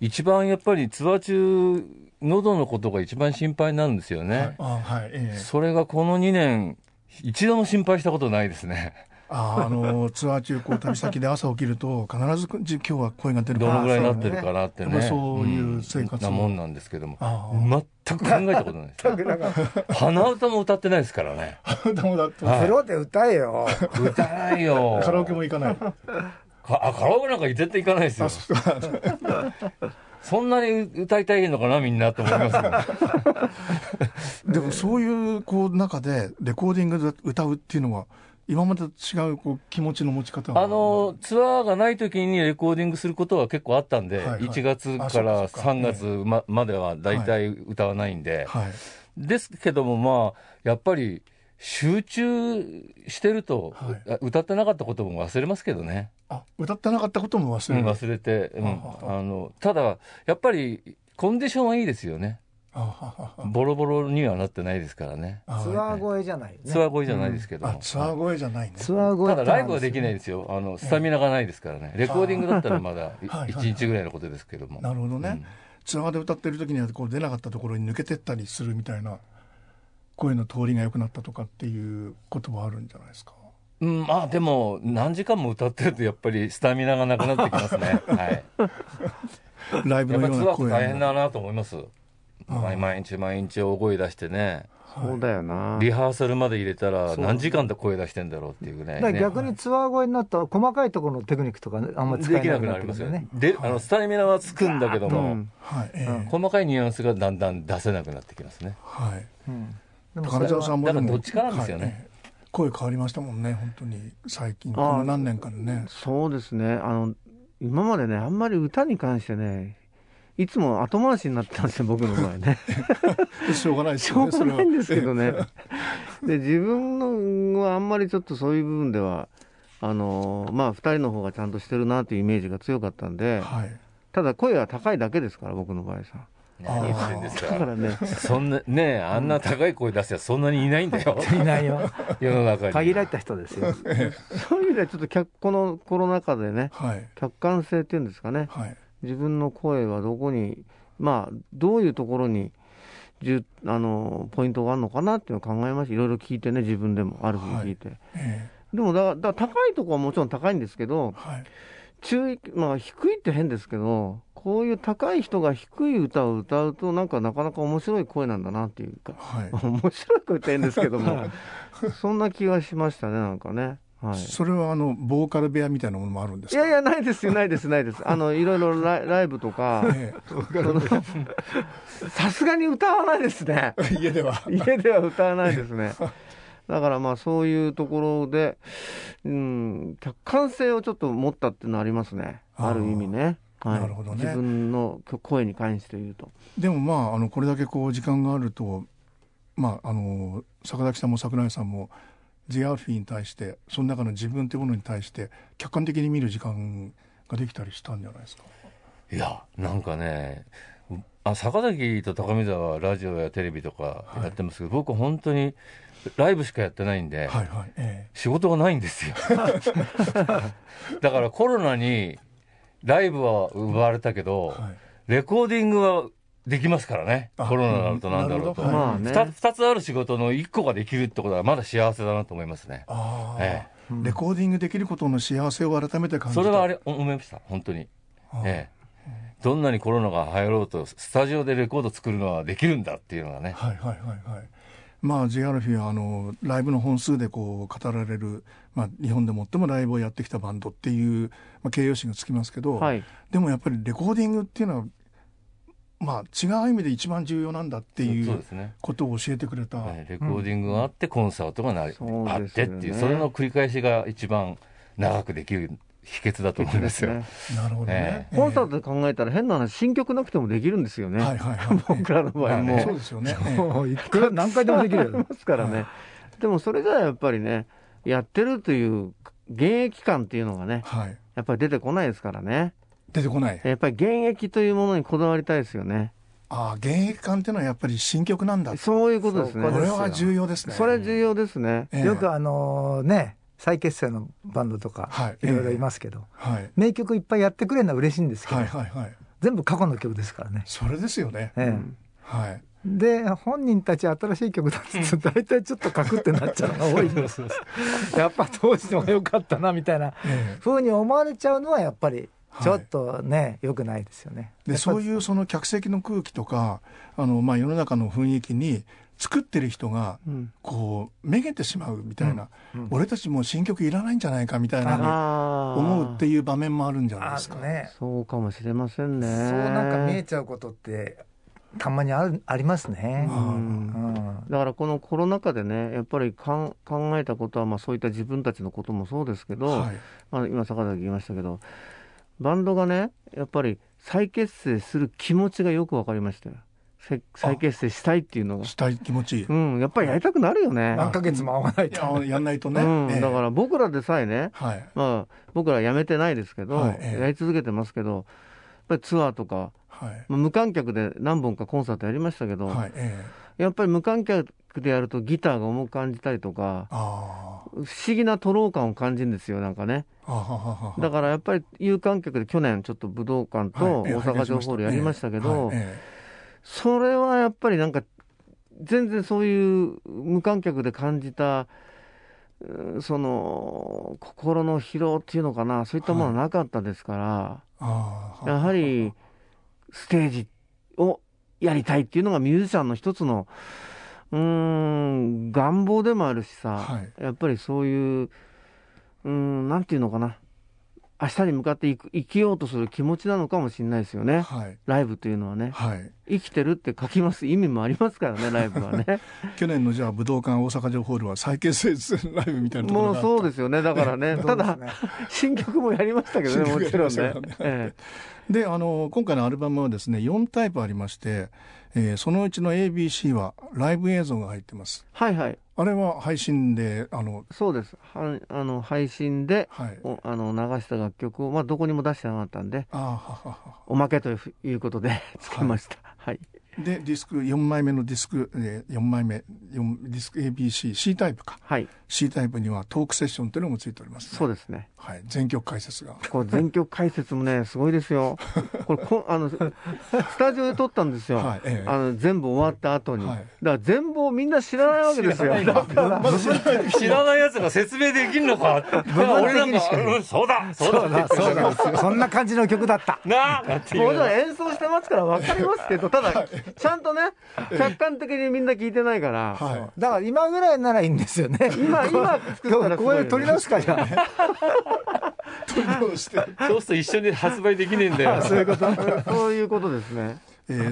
一番やっぱりツアー中喉のことが一番心配なんですよね、はいはい、それがこの2年一度も心配したことないですね。ツアー中こう旅先で朝起きると必ず今日は声が出るからどのぐらいになってるかなってね、そういう生活なもんなんですけども、全く考えたことないです、ね、鼻歌も歌ってないですからね。鼻歌も歌ってない、はい、ゼロで歌えよ。歌ないよ。カラオケも行かない。カラオケなんか絶対行かないですよ。そんなに歌いたいのかなみんなと思います、ね、でもそういうこう中でレコーディングで歌うっていうのは今までと違 う, こう気持ちの持ち方はツアーがない時にレコーディングすることは結構あったんで、はいはい、1月から3月 まではだいたい歌わないんで、はいはい、ですけどもまあやっぱり集中してると、はい、歌ってなかったことも忘れますけどね。あ、歌ってなかったことも忘れる、うん、忘れて、うん、ただやっぱりコンディションはいいですよね。ボロボロにはなってないですからね。ツアー声じゃないね。ツアー声じゃないですけども、うん、ツアー声じゃないね。ツアー声ただライブはできないですよ。スタミナがないですからね、レコーディングだったらまだ1日ぐらいのことですけども。なるほどね、うん、ツアーで歌ってる時にはこう出なかったところに抜けてったりするみたいな、声の通りが良くなったとかっていうこともあるんじゃないですか。うん、まあでも何時間も歌ってるとやっぱりスタミナがなくなってきますね。はい。ライブのような声大変だなと思います。毎日毎日大声出してね。そうだよな。リハーサルまで入れたら何時間で声出してんだろうっていうぐらい、ね。だから逆にツアー声になったら細かいところのテクニックとかあんまり使えなくなりますよね。で、スタミナはつくんだけども、うんはい細かいニュアンスがだんだん出せなくなってきますね。はい。うん金沢さんもでもどっちからですよね、はい、声変わりましたもんね本当に最近この何年かでね。そうですね今までねあんまり歌に関してねいつも後回しになってたんですよ僕の場合ね。しょうがないですよね。しょうがないんですけどね。で自分のはあんまりちょっとそういう部分ではまあ2人の方がちゃんとしてるなというイメージが強かったんで、はい、ただ声は高いだけですから僕の場合さ何言ってんですか。だからね、そんなねあんな高い声出すやつそんなにいないんだよ。いないよ世の中に限られた人ですよ。そういう意味ではちょっとこのコロナ禍でね、はい、客観性っていうんですかね、はい、自分の声はどこにまあどういうところにポイントがあるのかなっていうのを考えました。いろいろ聞いてね自分でもあるふうに聞いて、はいでもだから高いとこはもちろん高いんですけど、はいまあ、低いって変ですけどこういう高い人が低い歌を歌うとなかなか面白い声なんだなっていうか、はい、面白い声って言うんですけどもそんな気がしましたねね、はい、それはボーカル部屋みたいなものもあるんですか。いやいやないですよないですいろいろライブとかさすがに歌わないですね。家では歌わないですね。だからまあそういうところで、うん、客観性をちょっと持ったっていうのありますねある意味ね。はい、なるほどね。自分の声に関して言うとでもまあこれだけこう時間があると、まあ、坂崎さんも櫻井さんも THE ALFEE に対してその中の自分というものに対して客観的に見る時間ができたりしたんじゃないですか。いやなんかね坂崎と高見沢はラジオやテレビとかやってますけど、はい、僕は本当にライブしかやってないんで、はいはい仕事がないんですよ。だからコロナにライブは奪われたけど、はい、レコーディングはできますからね。コロナだとなんだろうと、うんはい、2つある仕事の1個ができるってことはまだ幸せだなと思いますね。あ、うん、レコーディングできることの幸せを改めて感じた。それはあれ思いました本当に、どんなにコロナが流行ろうとスタジオでレコード作るのはできるんだっていうのがね。はいはいはいはいまあ、THE ALFEE はライブの本数でこう語られる、まあ、日本で最もライブをやってきたバンドっていう、まあ、形容詞がつきますけど、はい、でもやっぱりレコーディングっていうのは、まあ、違う意味で一番重要なんだっていうことを教えてくれた、ね、レコーディングがあってコンサートがあってっていうそれの繰り返しが一番長くできる秘訣だと思うんですよ。なるほどね。コンサートで考えたら変な話新曲なくてもできるんですよね。はいはいはい、僕らの場合もそうですよね。いくら何回でもできるますからね。でもそれじゃやっぱりねやってるという現役感っていうのがね、はい、やっぱり出てこないですからね。出てこない。やっぱり現役というものにこだわりたいですよね。現役感っていうのはやっぱり新曲なんだ。そういうことですね。これは重要ですね。それ重要ですね。よくね、再結成のバンドとか、いろいろいますけど、名曲いっぱいやってくれるのは嬉しいんですけど、全部過去の曲ですからね。それですよね。で、本人たち新しい曲だって言うと大体ちょっとカクってなっちゃうのが多いんです。やっぱ当時のが良かったなみたいなふうに思われちゃうのはやっぱりちょっとね、良くないですよね。で、そういうその客席の空気とか世の中の雰囲気に作ってる人がこうめげてしまうみたいな、俺たちもう新曲いらないんじゃないかみたいなに思うっていう場面もあるんじゃないですかね。そうかもしれませんね。そうなんか見えちゃうことってたまにありますね。だからこのコロナ禍でね、やっぱり考えたことは、そういった自分たちのこともそうですけど、今坂崎言いましたけど、バンドがね、やっぱり再結成する気持ちがよく分かりましたよ。再結成したいっていうのが、したい気持ち、やっぱりやりたくなるよね。何ヶ月も会わないとやんないとね。だから僕らでさえね、僕ら辞めてないですけど、やり続けてますけど、やっぱりツアーとか無観客で何本かコンサートやりましたけど、やっぱり無観客でやるとギターが重く感じたりとか、不思議なトロー感を感じるんですよ、なんかね。だからやっぱり有観客で去年ちょっと武道館と大阪城ホールやりましたけど、それはやっぱりなんか全然そういう無観客で感じたその心の疲労っていうのかな、そういったものはなかったですから、やはりステージをやりたいっていうのがミュージシャンの一つの願望でもあるしさ、やっぱりそういうなんていうのかな、明日に向かって生きようとする気持ちなのかもしれないですよね、ライブというのはね、生きてるって書きます意味もありますからね、ライブはね。去年のじゃあ武道館大阪城ホールは再結成ライブみたいなところがあった。もうそうですよね。だからね、ただ新曲もやりましたけどね、もちろんね。で、今回のアルバムはですね、4タイプありまして、そのうちの ABC はライブ映像が入ってます。あれは配信でそうです。配信で、流した楽曲を、どこにも出してなかったんで、おまけということでつけました。で、ディスク4枚目のディスク、ディスク ABC C タイプか、C タイプにはトークセッションというのもついておりますね。そうですね、全曲解説が、これ全曲解説もね、すごいですよ。これスタジオで撮ったんですよ。全部終わった後に、だから全貌をみんな知らないわけですよ。知らないやつが説明できるのか。俺なんかそうだ、そんな感じの曲だったなあ。もちろん演奏してますから分かりますけど、ただちゃんとね、客観的にみんな聞いてないから。だから今ぐらいならいいんですよね。今これ取り直すかじゃあ。取り直して、そうすると一緒に発売できねえんだよ。そういうことですね。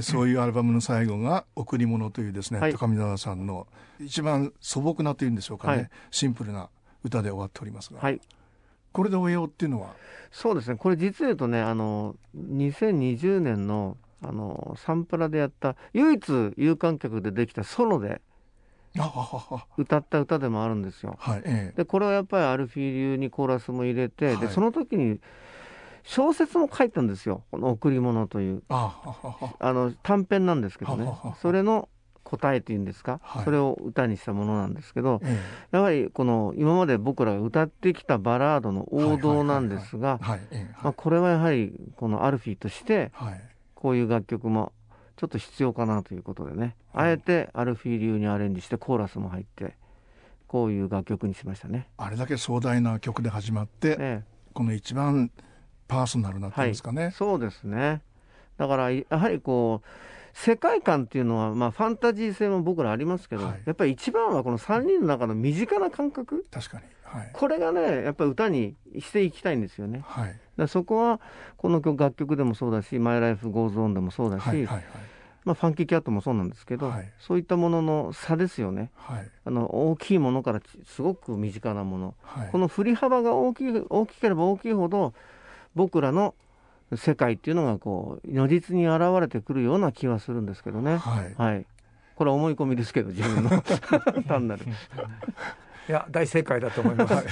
そういうアルバムの最後が贈り物というですね、高見沢さんの一番素朴なというんでしょうかね、シンプルな歌で終わっておりますが、これで終えようっていうのは。そうですね、これ実を言うとね、2020年のサンプラでやった唯一有観客でできたソロで歌った歌でもあるんですよ。で、これはやっぱりアルフィー流にコーラスも入れて、でその時に小説も書いたんですよ、この贈り物という短編なんですけどね、それの答えというんですか、それを歌にしたものなんですけど、やはりこの今まで僕らが歌ってきたバラードの王道なんですが、これはやはりこのアルフィーとしてこういう楽曲もちょっと必要かなということでね、あえてアルフィー流にアレンジしてコーラスも入って、こういう楽曲にしましたね。あれだけ壮大な曲で始まって、この一番パーソナルなっていうんですかね、そうですね。だからやはりこう世界観っていうのは、ファンタジー性も僕らありますけど、やっぱり一番はこの3人の中の身近な感覚、確かに、これがねやっぱり歌にしていきたいんですよね。だそこはこの曲、楽曲でもそうだし、マイライフゴーズオンでもそうだし、ファンキーキャットもそうなんですけど、そういったものの差ですよね。大きいものからすごく身近なもの、この振り幅が大きければ大きいほど僕らの世界っていうのがこう如実に現れてくるような気はするんですけどね。これは思い込みですけど、自分の単なる。いや、大正解だと思います。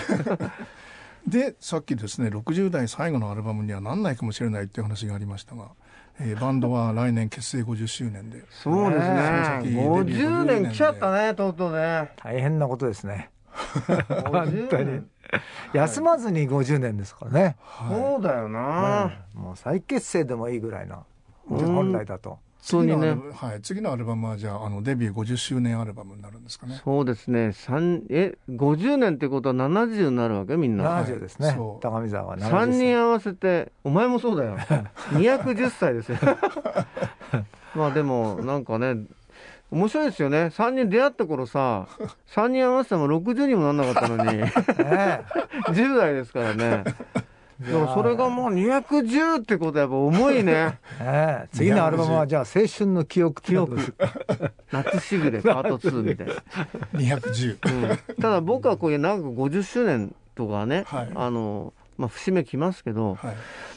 でさっきですね60代最後のアルバムにはなんないかもしれないっていう話がありましたが、バンドは来年結成50周年でそうですね50年来ちゃったねとうとうね大変なことですね本当に休まずに50年ですからね、はい、そうだよな、はい、もう再結成でもいいぐらいな本来だとそうにね、はい、次のアルバムはじゃあ、デビュー50周年アルバムになるんですかね。そうですね。50年ってことは70になるわけみんな。70ですね。はい、高見沢は70。3人合わせて、お前もそうだよ。210歳ですよ。まあでも、なんかね、面白いですよね。3人出会った頃さ、3人合わせても60にもならなかったのに、10代ですからね。でもそれがもう210ってことはやっぱ重いね次のアルバムはじゃあ青春の記憶夏しぐれパート2みたいな210、うん、ただ僕はこういう長く50周年とかね、はいまあ、節目きますけど、は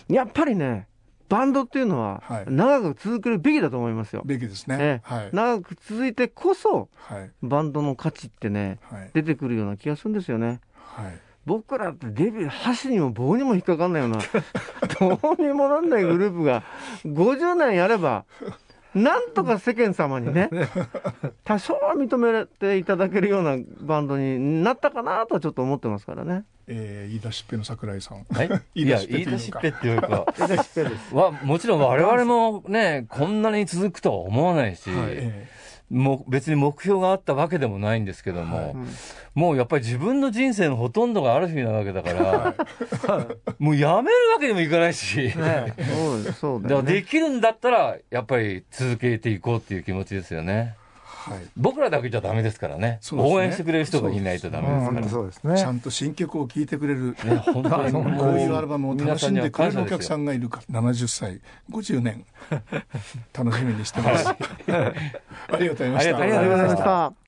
い、やっぱりねバンドっていうのは長く続けるべきだと思いますよ、はい、べきですね、はい、長く続いてこそ、はい、バンドの価値ってね、はい、出てくるような気がするんですよね、はい僕らってデビュー箸にも棒にも引っかかんないようなどうにもなんないグループが50年やればなんとか世間様にね多少は認めていただけるようなバンドになったかなとちょっと思ってますからね言い出しっぺの桜井さん、はい、言い出しっぺっていうか言い出しっぺですもちろん我々もねこんなに続くとは思わないし、はいもう別に目標があったわけでもないんですけども、はいうん、もうやっぱり自分の人生のほとんどがアルフィーなわけだから、はい、もうやめるわけにもいかないし、ねそうだね、だからできるんだったらやっぱり続けていこうっていう気持ちですよね、はい、僕らだけじゃダメですから ね応援してくれる人がいないとダメですからそうです、ね、ちゃんと新曲を聴いてくれる、ね、本当にこういうアルバムを楽しんでくれるお客さんがいるから70歳50年楽しみにしてますありがとうございました。